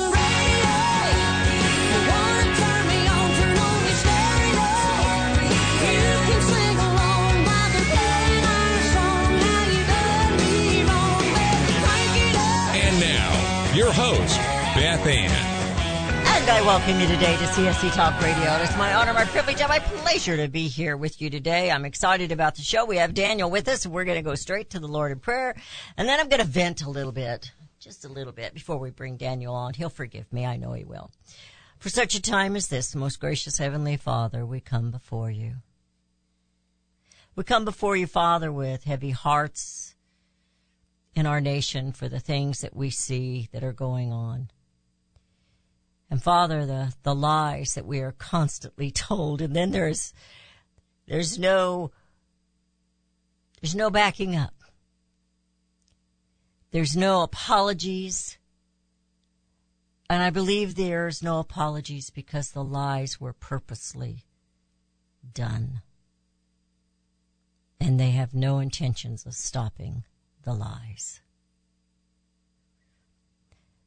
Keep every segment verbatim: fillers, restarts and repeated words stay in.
radio. Your host, Beth Ann. And I welcome you today to C S C Talk Radio. It's my honor, my privilege, and my pleasure to be here with you today. I'm excited about the show. We have Daniel with us. We're going to go straight to the Lord in prayer. And then I'm going to vent a little bit, just a little bit, before we bring Daniel on. He'll forgive me. I know he will. For such a time as this, most gracious Heavenly Father, we come before you. We come before you, Father, with heavy hearts in our nation for the things that we see that are going on. And Father, the, the lies that we are constantly told, and then there's, there's no, there's no backing up. There's no apologies. And I believe there's no apologies because the lies were purposely done. And they have no intentions of stopping the lies.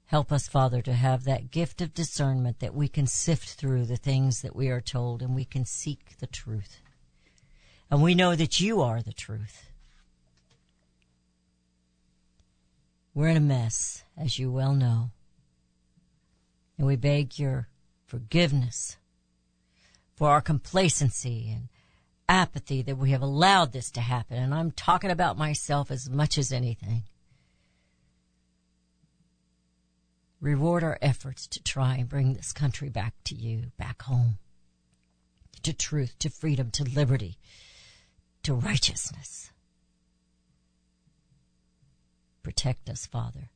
Help us, Father, to have that gift of discernment that we can sift through the things that we are told and we can seek the truth. And we know that you are the truth. We're in a mess, as you well know. And we beg your forgiveness for our complacency and apathy that we have allowed this to happen, and I'm talking about myself as much as anything. Reward our efforts to try and bring this country back to you, back home, to truth, to freedom, to liberty, to righteousness. Protect us, Father.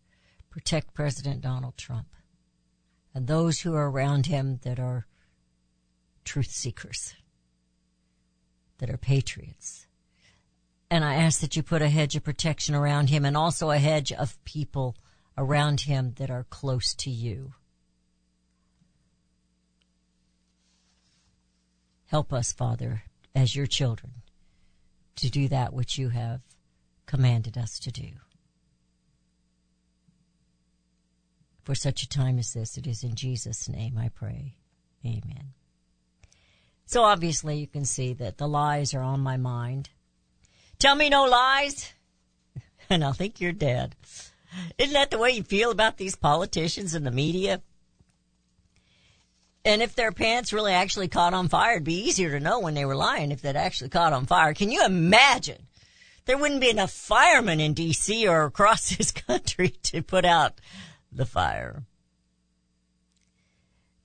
Protect President Donald Trump and those who are around him that are truth seekers, that are patriots. And I ask that you put a hedge of protection around him and also a hedge of people around him that are close to you. Help us, Father, as your children, to do that which you have commanded us to do. For such a time as this, it is in Jesus' name I pray. Amen. So obviously you can see that the lies are on my mind. Tell me no lies, and I'll think you're dead. Isn't that the way you feel about these politicians and the media? And if their pants really actually caught on fire, it'd be easier to know when they were lying if they'd actually caught on fire. Can you imagine? There wouldn't be enough firemen in D C or across this country to put out the fire.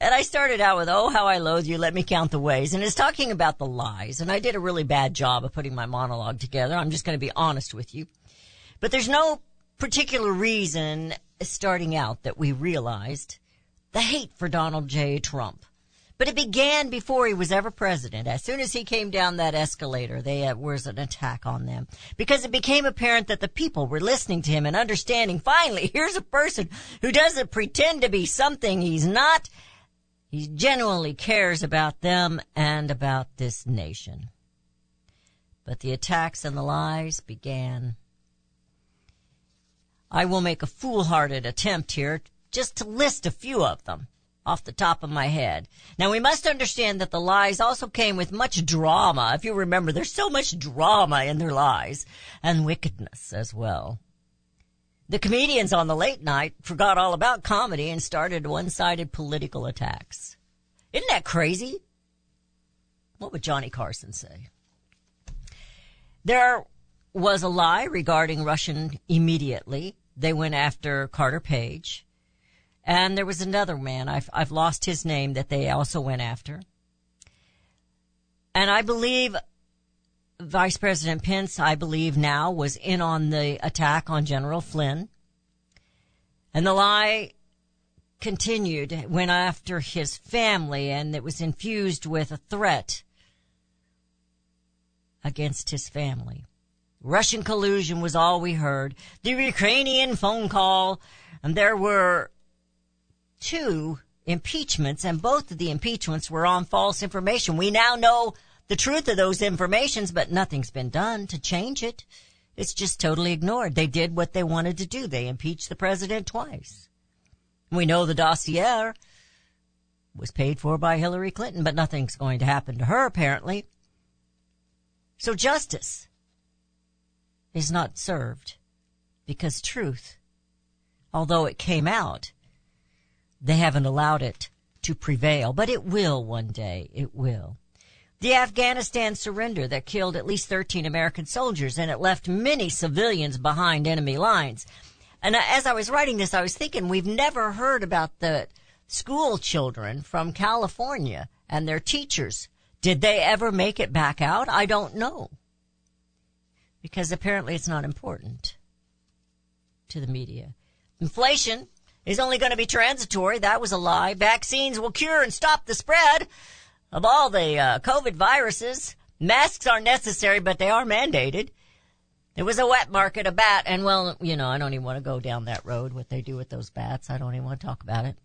And I started out with, oh, how I loathe you, let me count the ways. And it's talking about the lies. And I did a really bad job of putting my monologue together. I'm just going to be honest with you. But there's no particular reason starting out that we realized the hate for Donald J. Trump. But it began before he was ever president. As soon as he came down that escalator, there was an attack on them. Because it became apparent that the people were listening to him and understanding, finally, here's a person who doesn't pretend to be something he's not. He genuinely cares about them and about this nation. But the attacks and the lies began. I will make a foolhardy attempt here just to list a few of them off the top of my head. Now, we must understand that the lies also came with much drama. If you remember, there's so much drama in their lies and wickedness as well. The comedians on the late night forgot all about comedy and started one-sided political attacks. Isn't that crazy? What would Johnny Carson say? There was a lie regarding Russian immediately. They went after Carter Page. And there was another man, I've, I've lost his name, that they also went after. And I believe Vice President Pence, I believe now, was in on the attack on General Flynn. And the lie continued, went after his family, and it was infused with a threat against his family. Russian collusion was all we heard. The Ukrainian phone call, And there were two impeachments, and both of the impeachments were on false information. We now know the truth of those informations, but nothing's been done to change it. It's just totally ignored. They did what they wanted to do. They impeached the president twice. We know the dossier was paid for by Hillary Clinton, but nothing's going to happen to her, apparently. So justice is not served because truth, although it came out, they haven't allowed it to prevail. But it will one day. It will. The Afghanistan surrender that killed at least thirteen American soldiers, and it left many civilians behind enemy lines. And as I was writing this, I was thinking we've never heard about the school children from California and their teachers. Did they ever make it back out? I don't know. Because apparently it's not important to the media. Inflation is only going to be transitory. That was a lie. Vaccines will cure and stop the spread of all the uh, COVID viruses. Masks are necessary, but they are mandated. There was a wet market, a bat, and well, you know, I don't even want to go down that road, what they do with those bats. I don't even want to talk about it.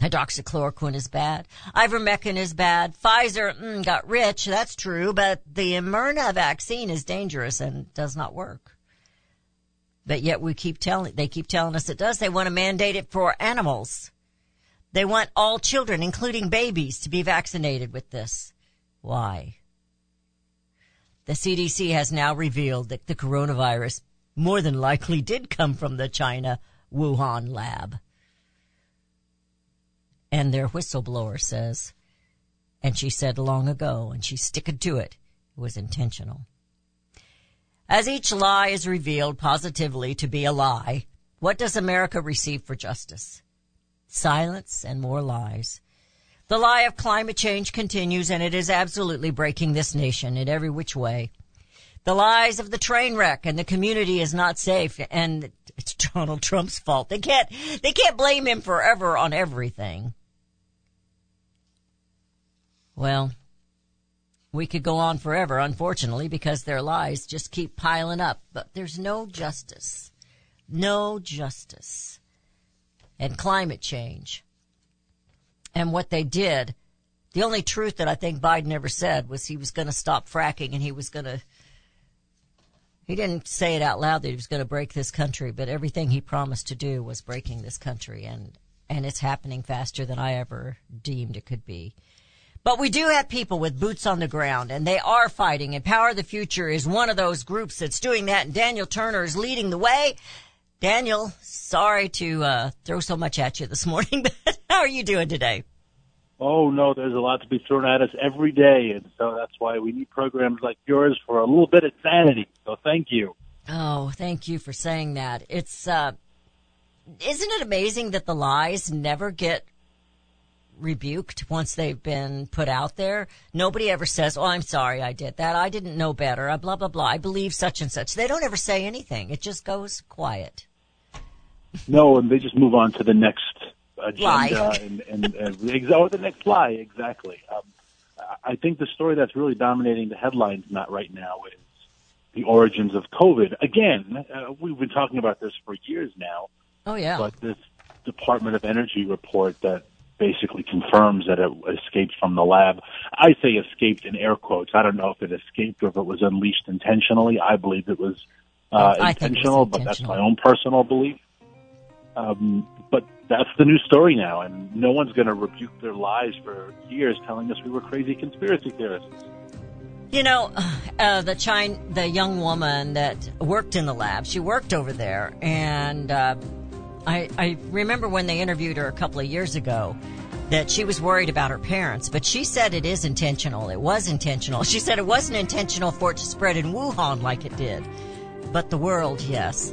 Hydroxychloroquine is bad. Ivermectin is bad. Pfizer mm, got rich. That's true. But the Moderna vaccine is dangerous and does not work. But yet we keep telling, they keep telling us it does. They want to mandate it for animals. They want all children, including babies, to be vaccinated with this. Why? The C D C has now revealed that the coronavirus more than likely did come from the China Wuhan lab. And their whistleblower says, and she said long ago, and she's sticking to it, it was intentional. As each lie is revealed positively to be a lie, what does America receive for justice? Silence and more lies. The lie of climate change continues, and it is absolutely breaking this nation in every which way. The lies of the train wreck and the community is not safe, and it's Donald Trump's fault. They can't, they can't blame him forever on everything. Well, we could go on forever, unfortunately, because their lies just keep piling up. But there's no justice. No justice. And climate change. And what they did, the only truth that I think Biden ever said was he was going to stop fracking and he was going to, he didn't say it out loud that he was going to break this country, but everything he promised to do was breaking this country, and, and it's happening faster than I ever deemed it could be. But we do have people with boots on the ground, and they are fighting, and Power the Future is one of those groups that's doing that, and Daniel Turner is leading the way. Daniel, sorry to uh, throw so much at you this morning, but how are you doing today? Oh, no, there's a lot to be thrown at us every day, and so that's why we need programs like yours for a little bit of sanity, so thank you. Oh, thank you for saying that. It's, uh, isn't it amazing that the lies never get rebuked once they've been put out there? Nobody ever says, oh, I'm sorry I did that, I didn't know better, blah, blah, blah, I believe such and such. They don't ever say anything. It just goes quiet. No, and they just move on to the next agenda and, and, and or the next lie, exactly. Um, I think the story that's really dominating the headlines not right now is the origins of COVID. Again, uh, we've been talking about this for years now. Oh, yeah. But this Department of Energy report that basically confirms that it escaped from the lab. I say escaped in air quotes. I don't know if it escaped or if it was unleashed intentionally. I believe it was uh, intentional, I think it was intentional, but that's my own personal belief. Um, but that's the new story now, and no one's going to rebuke their lies for years telling us we were crazy conspiracy theorists. You know, uh, the China, the young woman that worked in the lab, she worked over there, and uh, I, I remember when they interviewed her a couple of years ago that she was worried about her parents, but she said it is intentional. It was intentional. She said it wasn't intentional for it to spread in Wuhan like it did, but the world, yes.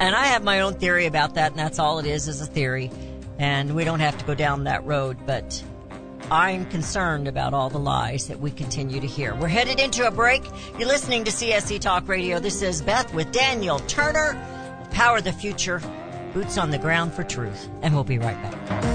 And I have my own theory about that, and that's all it is, is a theory. And we don't have to go down that road, but I'm concerned about all the lies that we continue to hear. We're headed into a break. You're listening to C S C Talk Radio. This is Beth with Daniel Turner, Power the Future, Boots on the Ground for Truth. And we'll be right back.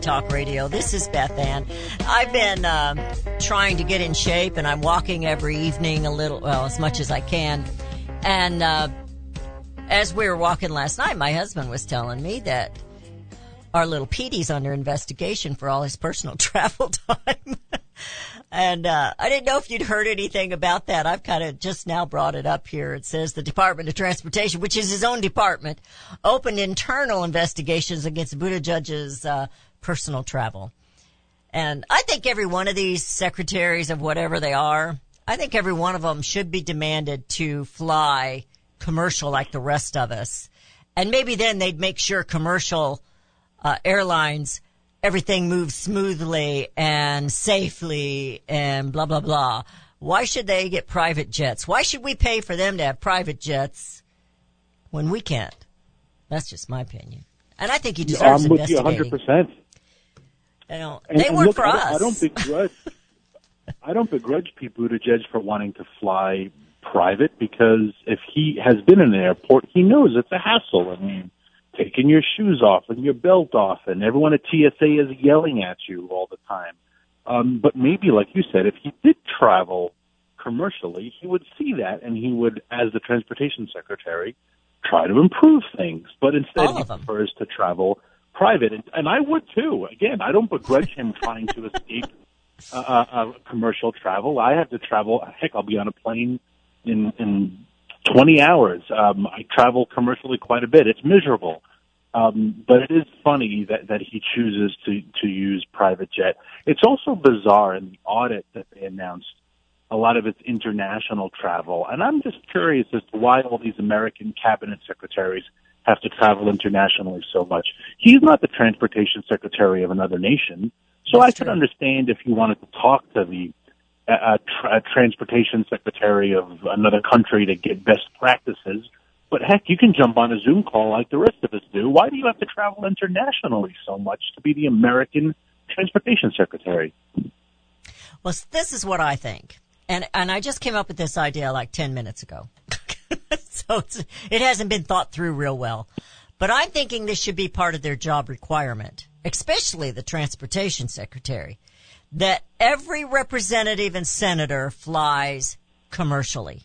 Talk Radio. This is Beth Ann. I've been um, trying to get in shape, and I'm walking every evening a little, well, as much as I can. And uh, as we were walking last night, my husband was telling me that our little Petey's under investigation for all his personal travel time. And uh, I didn't know if you'd heard anything about that. I've kind of just now brought it up here. It says the Department of Transportation, which is his own department, opened internal investigations against Buttigieg's uh, personal travel. And I think every one of these secretaries of whatever they are, I think every one of them should be demanded to fly commercial like the rest of us. And maybe then they'd make sure commercial uh, airlines, everything moves smoothly and safely and blah, blah, blah. Why should they get private jets? Why should we pay for them to have private jets when we can't? That's just my opinion. And I think he deserves I'm investigating. I'm with you one hundred percent. You know, and, they and work look, for I, us. I don't begrudge, I don't begrudge Pete Buttigieg for wanting to fly private, because if he has been in an airport, he knows it's a hassle. I mean, taking your shoes off and your belt off, and everyone at T S A is yelling at you all the time. Um, but maybe, like you said, if he did travel commercially, he would see that, and he would, as the transportation secretary, try to improve things, but instead he prefers to travel private. And, and I would, too. Again, I don't begrudge him trying to escape uh, uh, commercial travel. I have to travel. Heck, I'll be on a plane in, in twenty hours. Um, I travel commercially quite a bit. It's miserable. Um, but it is funny that, that he chooses to, to use private jet. It's also bizarre in the audit that they announced a lot of its international travel. And I'm just curious as to why all these American cabinet secretaries have to travel internationally so much. He's not the transportation secretary of another nation. So That's I could true. understand if you wanted to talk to the uh, tra- transportation secretary of another country to get best practices. But heck, you can jump on a Zoom call like the rest of us do. Why do you have to travel internationally so much to be the American transportation secretary? Well, this is what I think. And and I just came up with this idea like ten minutes ago. So it's, it hasn't been thought through real well. But I'm thinking this should be part of their job requirement, especially the transportation secretary, that every representative and senator flies commercially.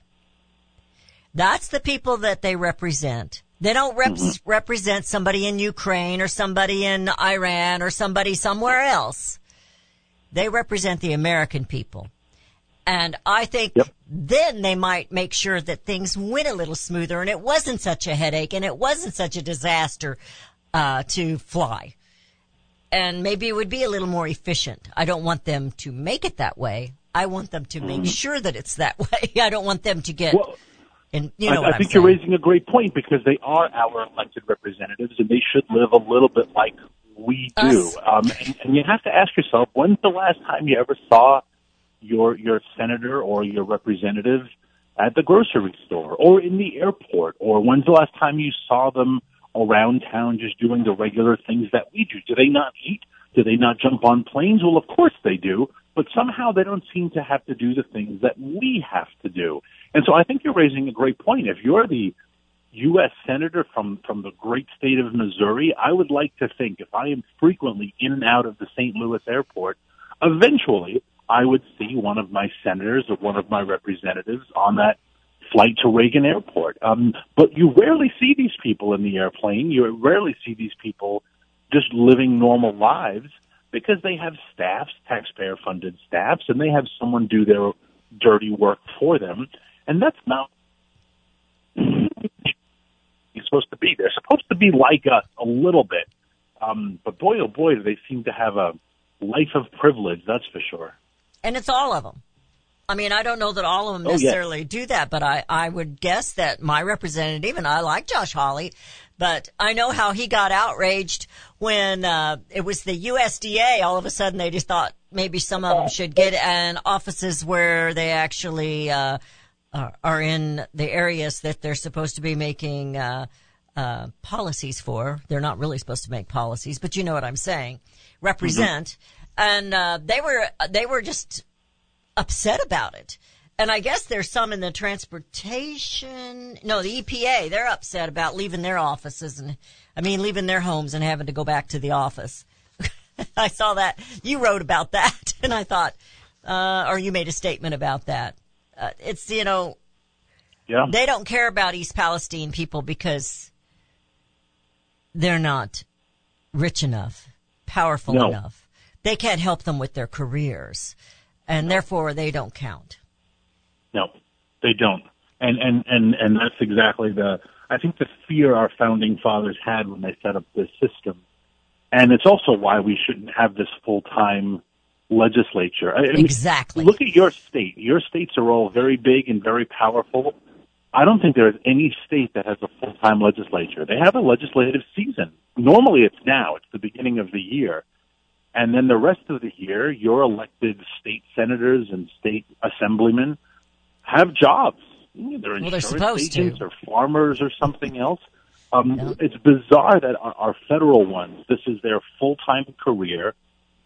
That's the people that they represent. They don't rep- mm-hmm. represent somebody in Ukraine or somebody in Iran or somebody somewhere else. They represent the American people. And I think yep. then they might make sure that things went a little smoother and it wasn't such a headache and it wasn't such a disaster uh to fly. And maybe it would be a little more efficient. I don't want them to make it that way. I want them to make mm-hmm. sure that it's that way. I don't want them to get... Well, and, you know I, I think saying. you're raising a great point because they are our elected representatives and they should live a little bit like we do. Um, and, and you have to ask yourself, when's the last time you ever saw your your senator or your representative at the grocery store or in the airport, or when's the last time you saw them around town just doing the regular things that we do? Do they not eat? Do they not jump on planes? Well, of course they do, but somehow they don't seem to have to do the things that we have to do. And so I think you're raising a great point. If you're the U S senator from, from the great state of Missouri, I would like to think if I am frequently in and out of the Saint Louis airport, eventually I would see one of my senators or one of my representatives on that flight to Reagan Airport. Um, but you rarely see these people in the airplane. You rarely see these people just living normal lives because they have staffs, taxpayer-funded staffs, and they have someone do their dirty work for them. And that's not you're supposed to be. They're supposed to be like us a little bit. Um, but boy, oh boy, do they seem to have a life of privilege, that's for sure. And it's all of them. I mean, I don't know that all of them necessarily oh, yeah. do that, but I, I would guess that my representative, and I like Josh Hawley, but I know how he got outraged when uh, it was the U S D A. All of a sudden, they just thought maybe some of them should get in offices where they actually uh, are, are in the areas that they're supposed to be making uh, uh, policies for. They're not really supposed to make policies, but you know what I'm saying. Represent. Mm-hmm. And uh, they were they were just upset about it. And I guess there's some in the transportation, no, the E P A, they're upset about leaving their offices and, I mean, leaving their homes and having to go back to the office. I saw that. You wrote about that. And I thought, uh, or you made a statement about that. Uh, it's, you know, yeah. they don't care about East Palestine people because they're not rich enough, powerful no. enough. They can't help them with their careers. And no. therefore, they don't count. No, they don't. And, and, and, and that's exactly the, I think, the fear our founding fathers had when they set up this system. And it's also why we shouldn't have this full-time legislature. I mean, exactly. Look at your state. Your states are all very big and very powerful. I don't think there is any state that has a full-time legislature. They have a legislative season. Normally it's now. It's the beginning of the year. And then the rest of the year, your elected state senators and state assemblymen have jobs. They're insurance well, they're agents to. or farmers or something else. Um, yeah. It's bizarre that our, our federal ones, this is their full-time career.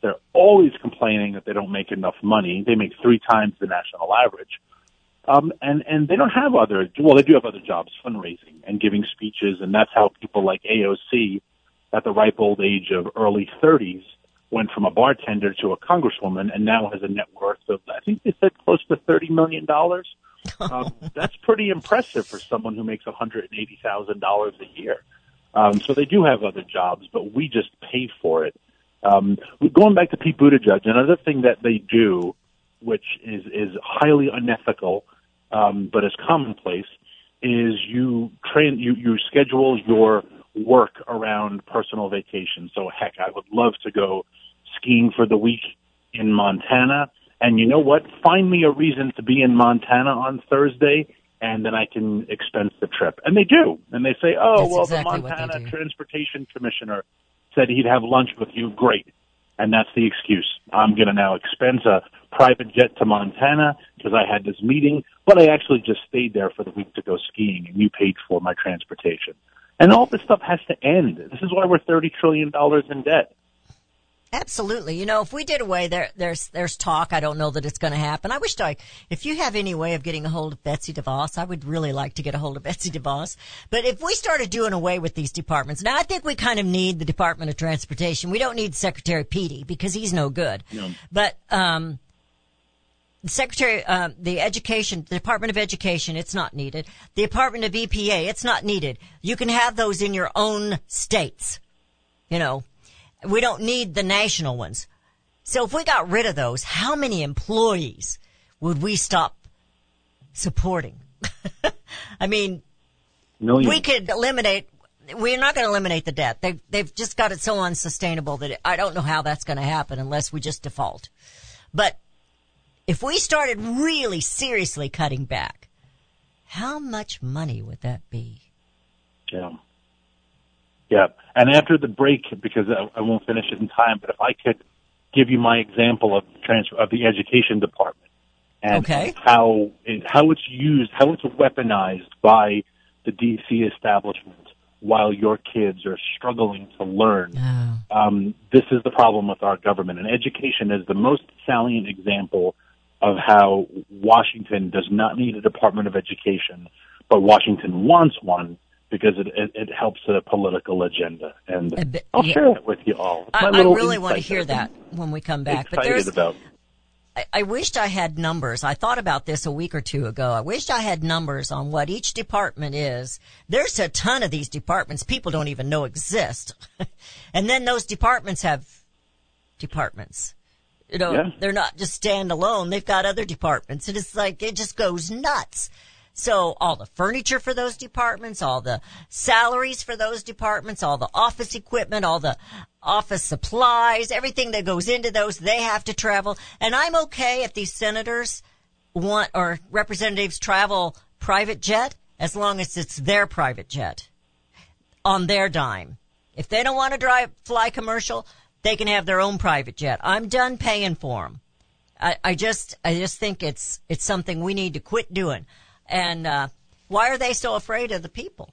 They're always complaining that they don't make enough money. They make three times the national average. Um, and, and they don't have other, well, they do have other jobs, fundraising and giving speeches. And that's how people like A O C at the ripe old age of early thirties went from a bartender to a congresswoman and now has a net worth of, I think they said, close to thirty million dollars. Um, that's pretty impressive for someone who makes one hundred eighty thousand dollars a year. Um, so they do have other jobs, but we just pay for it. Um, going back to Pete Buttigieg, another thing that they do, which is, is highly unethical, um, but is commonplace, is you train, you, you schedule your work around personal vacation. So, heck, I would love to go skiing for the week in Montana, And you know what? Find me a reason to be in Montana on Thursday, and then I can expense the trip. And they do. And they say, oh, that's well, exactly the Montana Transportation Commissioner said he'd have lunch with you. Great. And that's the excuse. I'm going to now expense a private jet to Montana because I had this meeting, but I actually just stayed there for the week to go skiing, and you paid for my transportation. And all this stuff has to end. This is why we're thirty trillion dollars in debt. Absolutely. You know, if we did away, there, there's there's talk. I don't know that it's going to happen. I wish I, if you have any way of getting a hold of Betsy DeVos, I would really like to get a hold of Betsy DeVos. But if we started doing away with these departments, now I think we kind of need the Department of Transportation. We don't need Secretary Petey because he's no good. No. But um, Secretary, uh, the Education, the Department of Education, it's not needed. The Department of E P A, it's not needed. You can have those in your own states, you know. We don't need the national ones. So if we got rid of those, how many employees would we stop supporting? I mean, millions. We could eliminate – we're not going to eliminate the debt. They've, they've just got it so unsustainable that it, I don't know how that's going to happen unless we just default. But if we started really seriously cutting back, how much money would that be? Yeah. Yeah, and after the break, because I, I won't finish it in time, but if I could give you my example of trans of the education department and okay. how it, how it's used, how it's weaponized by the D C establishment while your kids are struggling to learn. Oh. Um, this is the problem with our government, and education is the most salient example of how Washington does not need a Department of Education, but Washington wants one. Because it, it, it helps the political agenda. And bit, I'll yeah. share it with you all. I, I really want to hear that when we come back. But there's, about. I, I wished I had numbers. I thought about this a week or two ago. I wished I had numbers on what each department is. There's a ton of these departments people don't even know exist. And then those departments have departments. You know, yeah. They're not just standalone. They've got other departments. And it's like it just goes nuts. So all the furniture for those departments, all the salaries for those departments, all the office equipment, all the office supplies, everything that goes into those, they have to travel. And I'm okay if these senators want or representatives travel private jet as long as it's their private jet on their dime. If they don't want to drive, fly commercial, they can have their own private jet. I'm done paying for them. I, I just, I just think it's, it's something we need to quit doing. And uh, why are they so afraid of the people?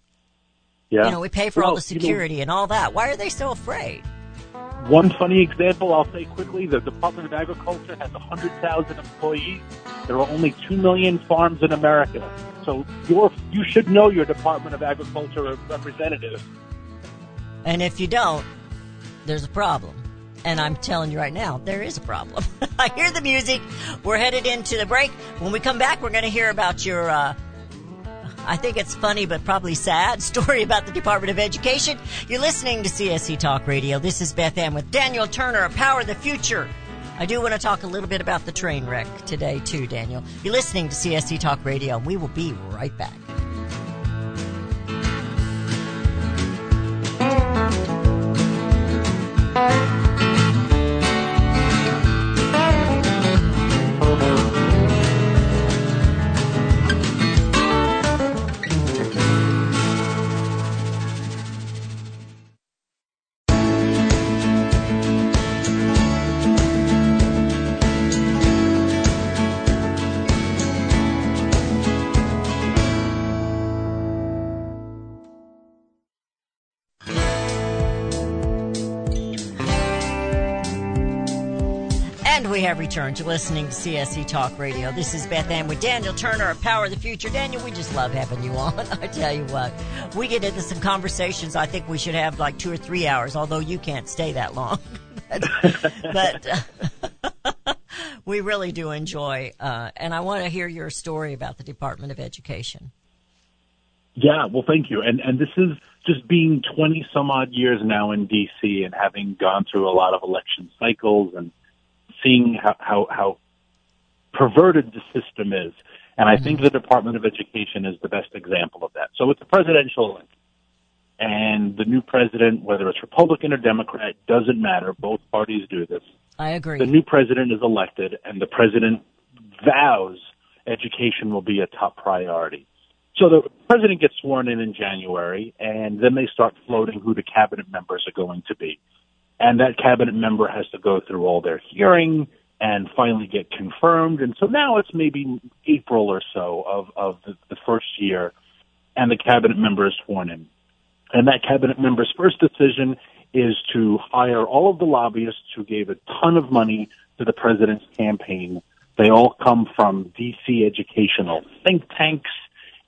Yeah. You know, we pay for well, all the security you know, and all that. Why are they so afraid? One funny example I'll say quickly, the Department of Agriculture has one hundred thousand employees. There are only two million farms in America. So your, you should know your Department of Agriculture representative. And if you don't, there's a problem. And I'm telling you right now, there is a problem. I hear the music. We're headed into the break. When we come back, we're going to hear about your, uh, I think it's funny but probably sad, story about the Department of Education. You're listening to C S C Talk Radio. This is Beth Ann with Daniel Turner of Power the Future. I do want to talk a little bit about the train wreck today, too, Daniel. You're listening to C S C Talk Radio. We will be right back. Have returned to listening to C S C Talk Radio. This is Beth Ann with Daniel Turner of Power the Future. Daniel, we just love having you on. I tell you what, we get into some conversations I think we should have like two or three hours, although you can't stay that long. but but uh, we really do enjoy, uh, and I want to hear your story about the Department of Education. Yeah, well, thank you. And, and this is just being twenty-some-odd years now in D C and having gone through a lot of election cycles and seeing how, how, how perverted the system is. And I think the Department of Education is the best example of that. So it's a presidential election. And the new president, whether it's Republican or Democrat, doesn't matter. Both parties do this. I agree. The new president is elected, and the president vows education will be a top priority. So the president gets sworn in in January, and then they start floating who the cabinet members are going to be. And that cabinet member has to go through all their hearing and finally get confirmed. And so now it's maybe April or so of, of the, the first year, and the cabinet member is sworn in. And that cabinet member's first decision is to hire all of the lobbyists who gave a ton of money to the president's campaign. They all come from D C educational think tanks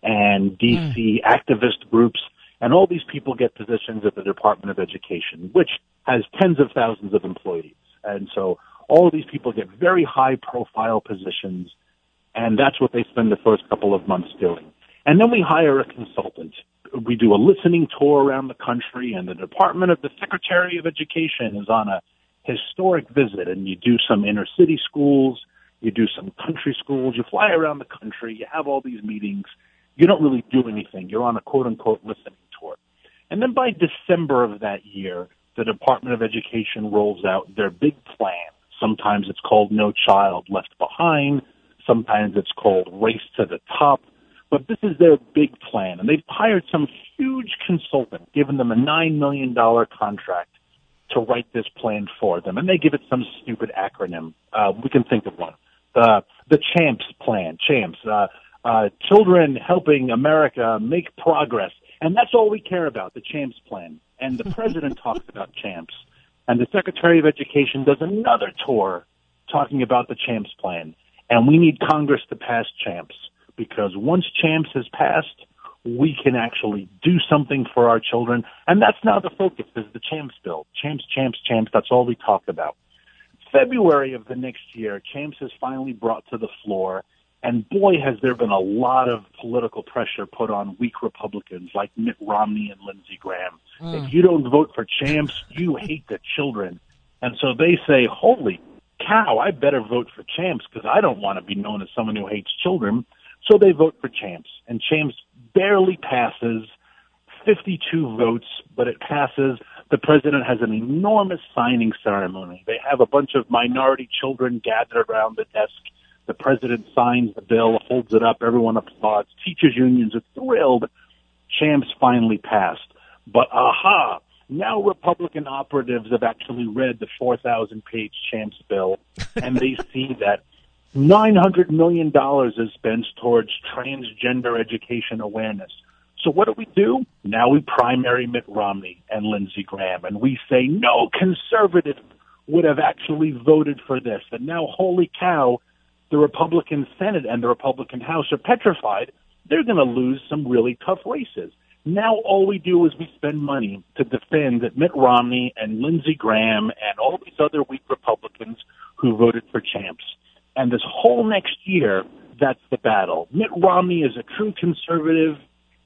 and D C Mm. activist groups, and all these people get positions at the Department of Education, which has tens of thousands of employees. And so all of these people get very high-profile positions, and that's what they spend the first couple of months doing. And then we hire a consultant. We do a listening tour around the country, and the Department of the Secretary of Education is on a historic visit, and you do some inner-city schools, you do some country schools, you fly around the country, you have all these meetings. You don't really do anything. You're on a quote-unquote listening tour. And then by December of that year, the Department of Education rolls out their big plan. Sometimes it's called No Child Left Behind. Sometimes it's called Race to the Top. But this is their big plan. And they've hired some huge consultant, given them a nine million dollars contract to write this plan for them. And they give it some stupid acronym. Uh, we can think of one. Uh, the Champs Plan. Champs. Uh, Uh, children helping America make progress. And that's all we care about, the Champs Plan. And the president talks about Champs. And the Secretary of Education does another tour talking about the Champs Plan. And we need Congress to pass Champs, because once Champs has passed, we can actually do something for our children. And that's now the focus, is the Champs bill. Champs, Champs, Champs, that's all we talk about. February of the next year, Champs is finally brought to the floor. And boy, has there been a lot of political pressure put on weak Republicans like Mitt Romney and Lindsey Graham. Mm. If you don't vote for Champs, you hate the children. And so they say, holy cow, I better vote for Champs, because I don't want to be known as someone who hates children. So they vote for Champs. And Champs barely passes, fifty-two votes, but it passes. The president has an enormous signing ceremony. They have a bunch of minority children gathered around the desk. The president signs the bill, holds it up, everyone applauds. Teachers' unions are thrilled. Champs finally passed. But aha, now Republican operatives have actually read the four thousand page Champs bill, and they see that nine hundred million dollars is spent towards transgender education awareness. So what do we do? Now we primary Mitt Romney and Lindsey Graham, and we say no conservative would have actually voted for this. And now, holy cow, the Republican Senate and the Republican House are petrified. They're going to lose some really tough races. Now all we do is we spend money to defend Mitt Romney and Lindsey Graham and all these other weak Republicans who voted for Champs. And this whole next year, that's the battle. Mitt Romney is a true conservative,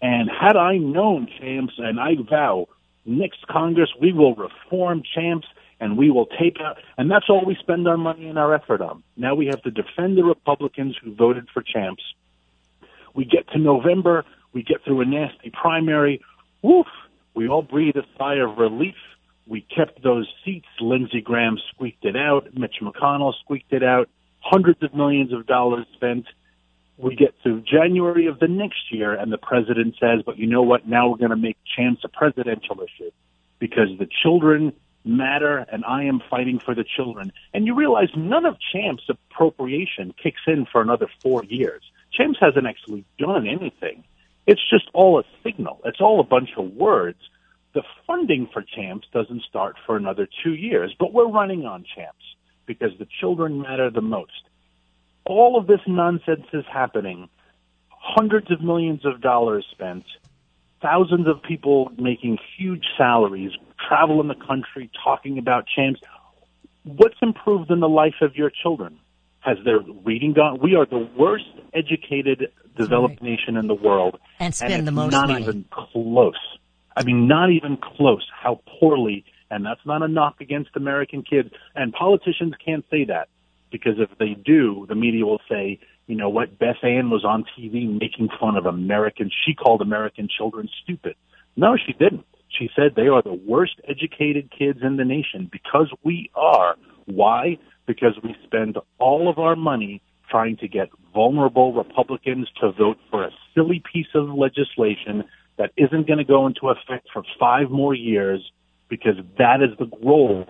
and had I known Champs, and I vow, next Congress we will reform Champs, and we will take out, and that's all we spend our money and our effort on. Now we have to defend the Republicans who voted for Champs. We get to November, we get through a nasty primary, woof, we all breathe a sigh of relief. We kept those seats. Lindsey Graham squeaked it out. Mitch McConnell squeaked it out. Hundreds of millions of dollars spent. We get to January of the next year, and the president says, but you know what, now we're going to make Champs a presidential issue, because the children matter, and I am fighting for the children. And you realize none of Champs' appropriation kicks in for another four years. Champs hasn't actually done anything. It's just all a signal. It's all a bunch of words. The funding for Champs doesn't start for another two years, but we're running on Champs because the children matter the most. All of this nonsense is happening. Hundreds of millions of dollars spent. Thousands of people making huge salaries, travel in the country, talking about Champs. What's improved in the life of your children? Has their reading gone? We are the worst educated developed right. nation in the world. And spend and the most not money. Even close. I mean, not even close how poorly, and that's not a knock against American kids. And politicians can't say that, because if they do, the media will say, you know what, Beth Ann was on T V making fun of Americans. She called American children stupid. No, she didn't. She said they are the worst educated kids in the nation because we are Why? Because we spend all of our money trying to get vulnerable Republicans to vote for a silly piece of legislation that isn't going to go into effect for five more years, because that is the role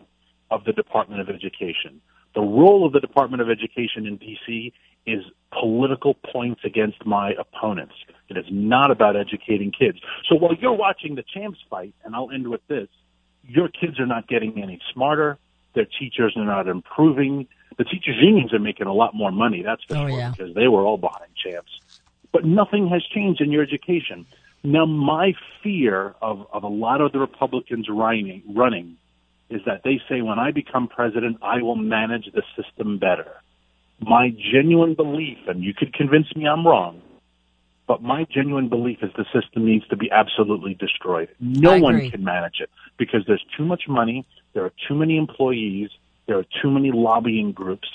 of the Department of Education. The role of the Department of Education in D C is political points against my opponents. It is not about educating kids. So while you're watching the Champs fight, and I'll end with this, your kids are not getting any smarter. Their teachers are not improving. The teachers' unions are making a lot more money, that's for oh, sure, yeah. because they were all behind Champs. But nothing has changed in your education. Now, my fear of, of a lot of the Republicans running, running is that they say, when I become president, I will manage the system better. My genuine belief, and you could convince me I'm wrong, but my genuine belief is the system needs to be absolutely destroyed. No one can manage it because there's too much money, there are too many employees, there are too many lobbying groups.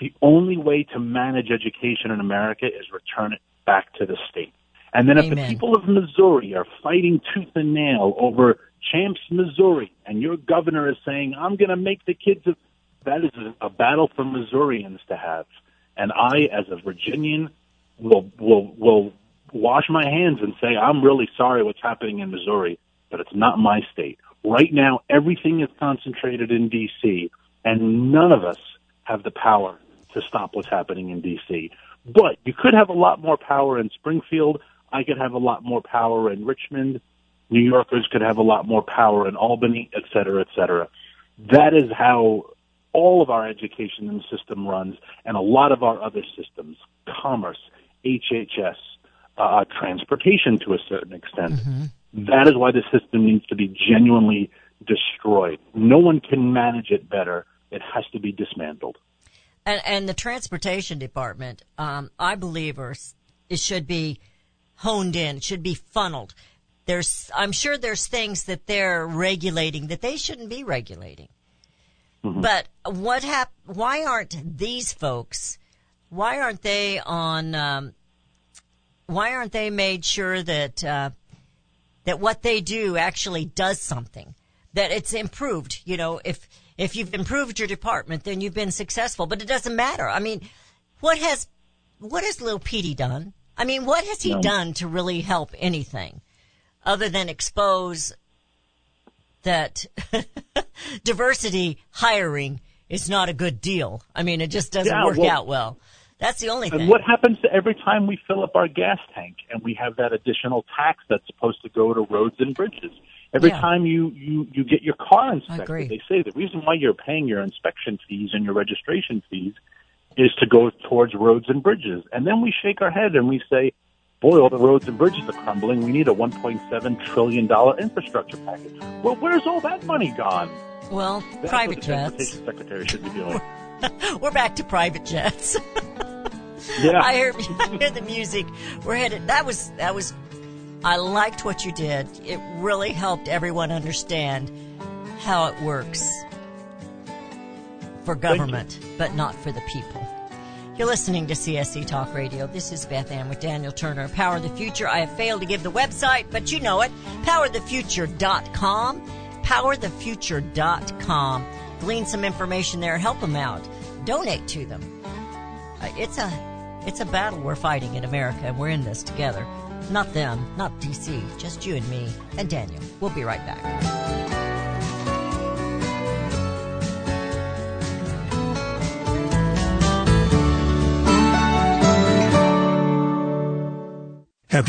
The only way to manage education in America is return it back to the state. And then Amen. If the people of Missouri are fighting tooth and nail over Champs, Missouri, and your governor is saying, I'm going to make the kids of... That is a battle for Missourians to have. And I, as a Virginian, will will will wash my hands and say, I'm really sorry what's happening in Missouri, but it's not my state. Right now, everything is concentrated in D C, and none of us have the power to stop what's happening in D C. But you could have a lot more power in Springfield. I could have a lot more power in Richmond. New Yorkers could have a lot more power in Albany, et cetera, et cetera. That is how all of our education system runs, and a lot of our other systems, commerce, H H S, uh, transportation to a certain extent. Mm-hmm. That is why the system needs to be genuinely destroyed. No one can manage it better. It has to be dismantled. And, and the transportation department, um, I believe, are, it should be honed in. It should be funneled. There's, I'm sure there's things that they're regulating that they shouldn't be regulating. Mm-hmm. But what hap- why aren't these folks, why aren't they on, um, why aren't they made sure that, uh, that what they do actually does something, that it's improved? You know, if, if you've improved your department, then you've been successful, but it doesn't matter. I mean, what has, what has Lil Petey done? I mean, what has he no. done to really help anything other than expose that diversity hiring is not a good deal. I mean, it just doesn't yeah, work well, out well. That's the only and thing. And what happens to every time we fill up our gas tank and we have that additional tax that's supposed to go to roads and bridges? Every yeah. time you, you, you get your car inspected, they say the reason why you're paying your inspection fees and your registration fees is to go towards roads and bridges. And then we shake our head and we say, boy, all the roads and bridges are crumbling. We need a one point seven trillion dollars infrastructure package. Well, where's all that money gone? Well, that's private jets. That's what the Transportation Secretary should be doing. We're back to private jets. yeah. I hear, I hear the music. We're headed. That was, that was, I liked what you did. It really helped everyone understand how it works for government, but not for the people. You're listening to C S C Talk Radio. This is Beth Ann with Daniel Turner of Power the Future. I have failed to give the website, but you know it. power the future dot com. power the future dot com. Glean some information there. Help them out. Donate to them. Uh, it's a it's a battle we're fighting in America, and we're in this together. Not them, not D C, just you and me and Daniel. We'll be right back. Have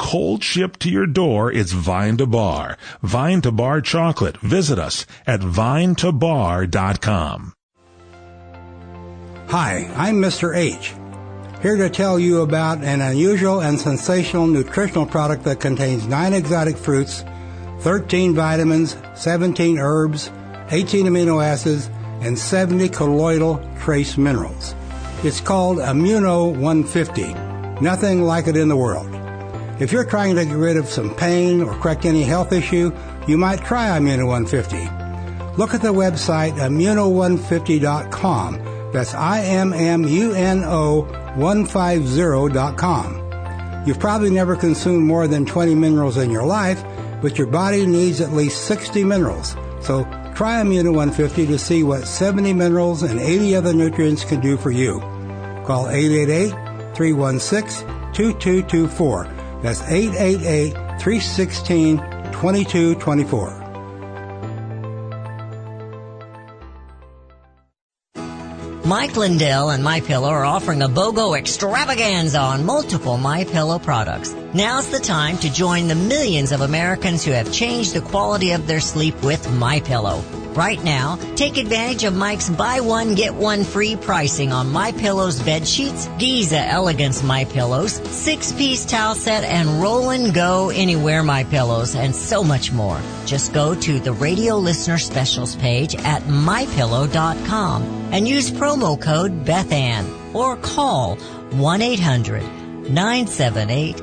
cold shipped to your door, it's Vine to Bar. Vine to Bar chocolate. Visit us at vine to bar dot com. Hi, I'm Mister H, here to tell you about an unusual and sensational nutritional product that contains nine exotic fruits, thirteen vitamins, seventeen herbs, eighteen amino acids, and seventy colloidal trace minerals. It's called Immuno one fifty. Nothing like it in the world. If you're trying to get rid of some pain or correct any health issue, you might try Immuno one fifty. Look at the website immuno one fifty dot com. That's I M M U N O one fifty dot com. You've probably never consumed more than twenty minerals in your life, but your body needs at least sixty minerals. So try Immuno one fifty to see what seventy minerals and eighty other nutrients can do for you. Call eight eight eight, three one six, two two two four. That's eight eight eight, three one six, two two two four. Mike Lindell and MyPillow are offering a BOGO extravaganza on multiple MyPillow products. Now's the time to join the millions of Americans who have changed the quality of their sleep with MyPillow. Right now, take advantage of Mike's buy one, get one free pricing on MyPillow's bed sheets, Giza Elegance MyPillows, six-piece towel set, and Roll and Go Anywhere MyPillows, and so much more. Just go to the radio listener specials page at my pillow dot com and use promo code Beth Ann or call one eight hundred, nine seven eight,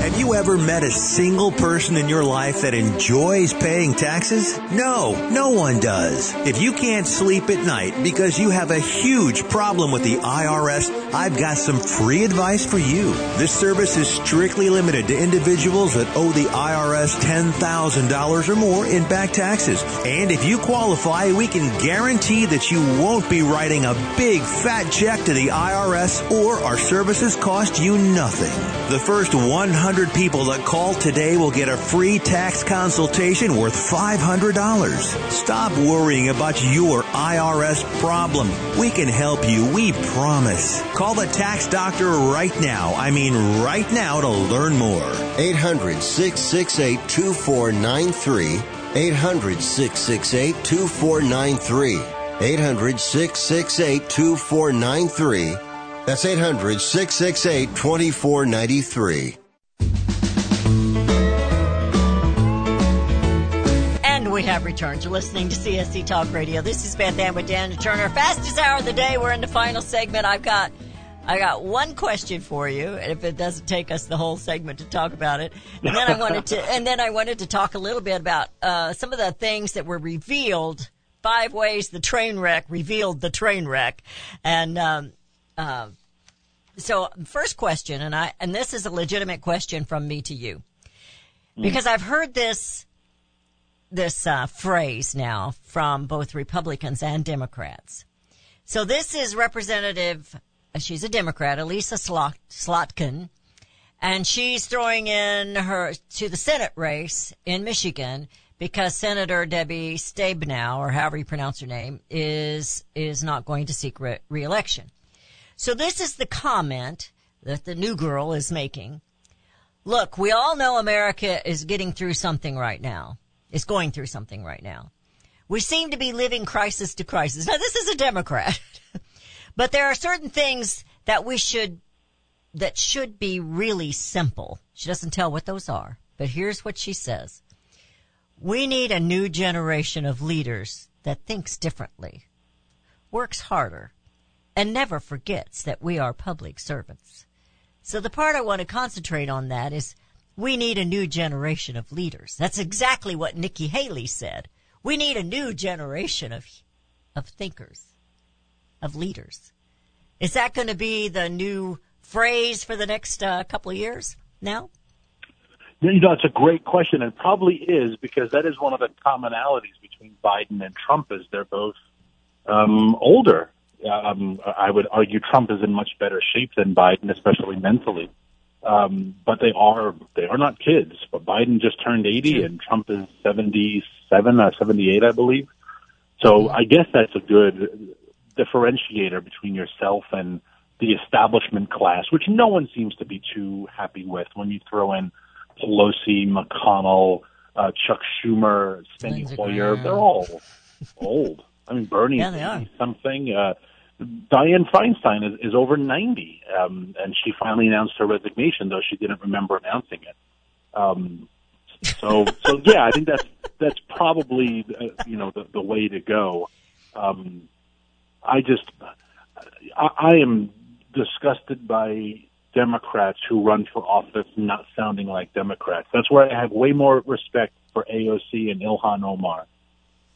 Have you ever met a single person in your life that enjoys paying taxes? No, no one does. If you can't sleep at night because you have a huge problem with the I R S, I've got some free advice for you. This service is strictly limited to individuals that owe the I R S ten thousand dollars or more in back taxes. And if you qualify, we can guarantee that you won't be writing a big fat check to the I R S, or our services cost you nothing. The first one hundred people that call today will get a free tax consultation worth five hundred dollars. Stop worrying about your I R S problem. We can help you. We promise. Call the tax doctor right now. I mean right now to learn more. eight hundred, six six eight, two four nine three. eight hundred, six six eight, two four nine three. eight hundred, six six eight, two four nine three. That's eight hundred, six six eight, two four nine three. We have returned. You're listening to C S C Talk Radio. This is Beth Ann with Daniel Turner. Fastest hour of the day. We're in the final segment. I've got, I got one question for you, and if it doesn't take us the whole segment to talk about it, and then I wanted to, and then I wanted to talk a little bit about uh, some of the things that were revealed. Five ways the train wreck revealed the train wreck, and um, uh, so first question, and I, and this is a legitimate question from me to you, because I've heard this. this uh, phrase now from both Republicans and Democrats. So this is Representative, she's a Democrat, Elisa Slotkin, and she's throwing in her to the Senate race in Michigan because Senator Debbie Stabenow, or however you pronounce her name, is is not going to seek re- re-election. So this is the comment that the new girl is making. Look, we all know America is getting through something right now. Is going through something right now. We seem to be living crisis to crisis. Now, this is a Democrat, but there are certain things that we should, that should be really simple. She doesn't tell what those are, but here's what she says. We need a new generation of leaders that thinks differently, works harder, and never forgets that we are public servants. So the part I want to concentrate on that is, we need a new generation of leaders. That's exactly what Nikki Haley said. We need a new generation of of thinkers, of leaders. Is that going to be the new phrase for the next uh, couple of years now? You know, it's a great question, and probably is, because that is one of the commonalities between Biden and Trump, is they're both um, older. Um, I would argue Trump is in much better shape than Biden, especially mentally. Um, but they are they are not kids. But Biden just turned eighty, and Trump is seventy-seven or seventy-eight, I believe. So I guess that's a good differentiator between yourself and the establishment class, which no one seems to be too happy with when you throw in Pelosi, McConnell, uh, Chuck Schumer, Steny Hoyer. They're all old. I mean, Bernie yeah, is something. Uh, Dianne Feinstein is, is over ninety, um, and she finally announced her resignation, though she didn't remember announcing it. Um, so, so yeah, I think that's that's probably uh, you know the, the way to go. Um, I just, I, I am disgusted by Democrats who run for office not sounding like Democrats. That's where I have way more respect for A O C and Ilhan Omar,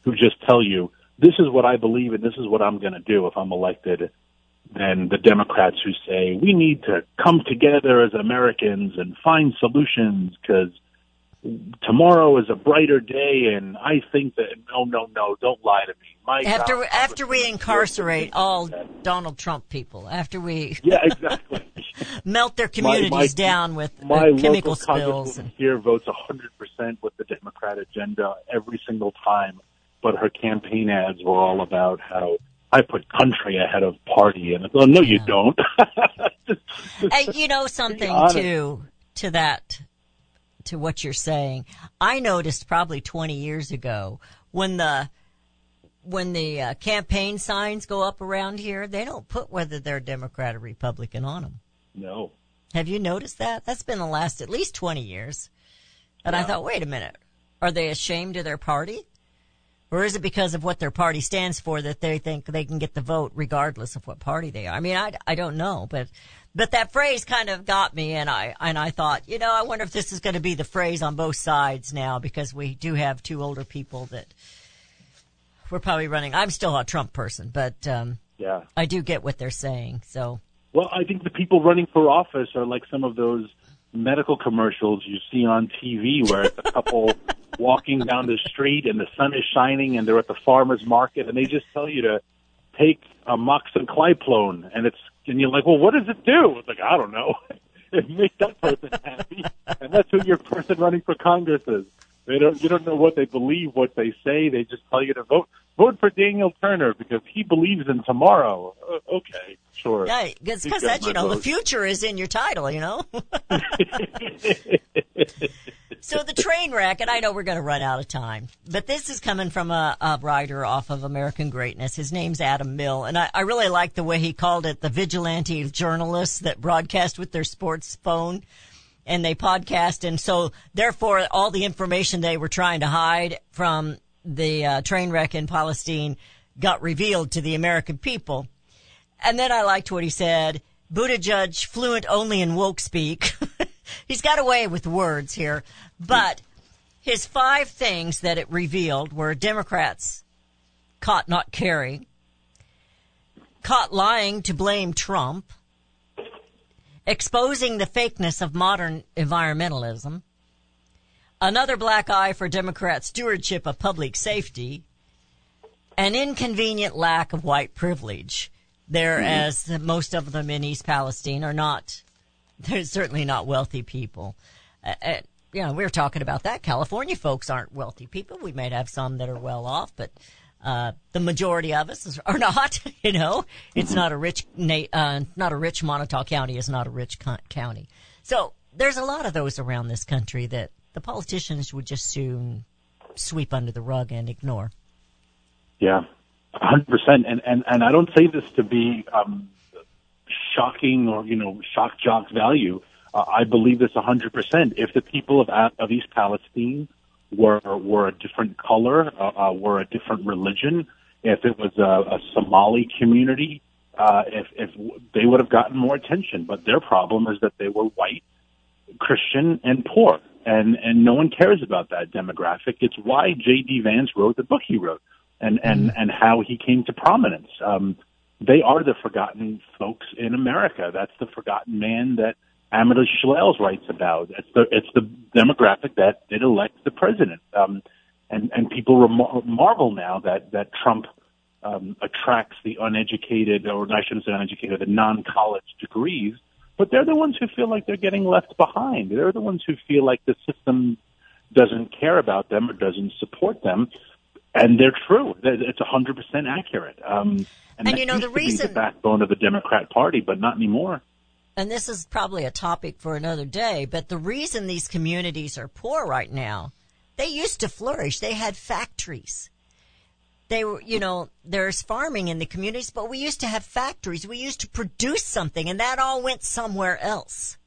who just tell you, this is what I believe and this is what I'm going to do if I'm elected, than the Democrats who say, we need to come together as Americans and find solutions because tomorrow is a brighter day, and I think that, no, no, no, don't lie to me. My after God, after we incarcerate all Donald Trump people, after we yeah, exactly. melt their communities my, my, down with my uh, chemical spills. And here votes one hundred percent with the Democrat agenda every single time. But her campaign ads were all about how I put country ahead of party. And well, no, yeah. you don't. And you know something, too, to that, to what you're saying. I noticed probably twenty years ago when the when the uh, campaign signs go up around here, they don't put whether they're Democrat or Republican on them. No. Have you noticed that? That's been the last at least twenty years. And yeah. I thought, wait a minute. Are they ashamed of their party? Or is it because of what their party stands for that they think they can get the vote regardless of what party they are? I mean, I, I don't know, but, but that phrase kind of got me, and I, and I thought, you know, I wonder if this is going to be the phrase on both sides now, because we do have two older people that we're probably running. I'm still a Trump person, but, um, yeah, I do get what they're saying. So, well, I think the people running for office are like some of those medical commercials you see on T V where it's a couple walking down the street and the sun is shining and they're at the farmer's market and they just tell you to take amoxicillin, and it's and you're like, well, what does it do? It's like, I don't know. It makes that person happy, and that's who your person running for Congress is. They don't you don't know what they believe, what they say. They just tell you to vote vote for Daniel Turner because he believes in tomorrow. Uh, okay, sure. Yeah, because that you know vote. The future is in your title, you know. So the train wreck, and I know we're going to run out of time, but this is coming from a, a writer off of American Greatness. His name's Adam Mill, and I, I really like the way he called it the vigilante journalists that broadcast with their sports phone, and they podcast, and so therefore all the information they were trying to hide from the uh, train wreck in Palestine got revealed to the American people. And then I liked what he said, Buttigieg, fluent only in woke speak. He's got away with words here, but his five things that it revealed were Democrats caught not caring, caught lying to blame Trump, exposing the fakeness of modern environmentalism, another black eye for Democrat stewardship of public safety, an inconvenient lack of white privilege, there mm-hmm. as most of them in East Palestine are not. They're certainly not wealthy people. Uh, uh, you know, we were talking about that. California folks aren't wealthy people. We might have some that are well off, but uh, the majority of us are not. You know, it's not a rich, uh, not a rich Montauk County is not a rich co- county. So there's a lot of those around this country that the politicians would just soon sweep under the rug and ignore. Yeah, one hundred percent. And and and I don't say this to be. Um... shocking or, you know, shock jock value. Uh, I believe this one hundred percent. If the people of of East Palestine were were a different color, uh, uh, were a different religion, if it was a, a Somali community, uh, if, if they would have gotten more attention. But their problem is that they were white, Christian, and poor. And, and no one cares about that demographic. It's why J D Vance wrote the book he wrote and, and, and how he came to prominence. Um, They are the forgotten folks in America. That's the forgotten man that Amanda Chilels writes about. It's the it's the demographic that that elects the president. Um, and and people remar- marvel now that that Trump um, attracts the uneducated, or I shouldn't say uneducated, the non-college degrees. But they're the ones who feel like they're getting left behind. They're the ones who feel like the system doesn't care about them or doesn't support them. And they're true. It's one hundred percent accurate. Um, and, and you know, the reason the backbone of the Democrat Party, but not anymore. And this is probably a topic for another day, but the reason these communities are poor right now, they used to flourish. They had factories. They were, you know, there's farming in the communities, but we used to have factories. We used to produce something, and that all went somewhere else.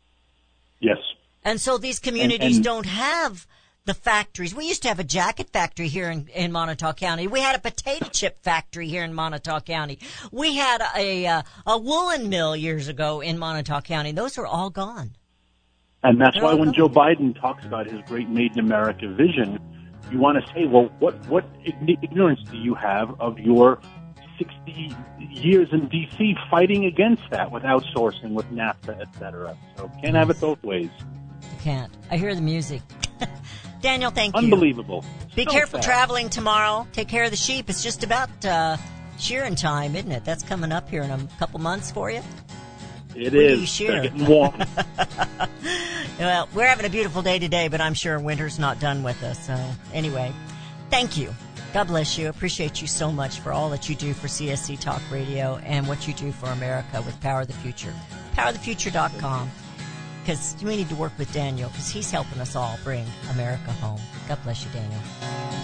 Yes. And so these communities and, and- don't have the factories. We used to have a jacket factory here in, in Montauk County. We had a potato chip factory here in Montauk County. We had a a, a woolen mill years ago in Montauk County. Those are all gone. And that's They're why when gone. Joe Biden talks about his great Made in America vision, you want to say, well, what, what ignorance do you have of your sixty years in D C fighting against that with outsourcing, with NAFTA, et cetera? So can't have it both ways. You can't. I hear the music. Daniel, thank you. Unbelievable. Be so careful fast. Traveling tomorrow. Take care of the sheep. It's just about uh, shearing time, isn't it? That's coming up here in a couple months for you. It when is. You shear? They're getting warm. Well, we're having a beautiful day today, but I'm sure winter's not done with us. So anyway, thank you. God bless you. Appreciate you so much for all that you do for C S C Talk Radio and what you do for America with Power the Future. power the future dot com. Because we need to work with Daniel, because he's helping us all bring America home. God bless you, Daniel.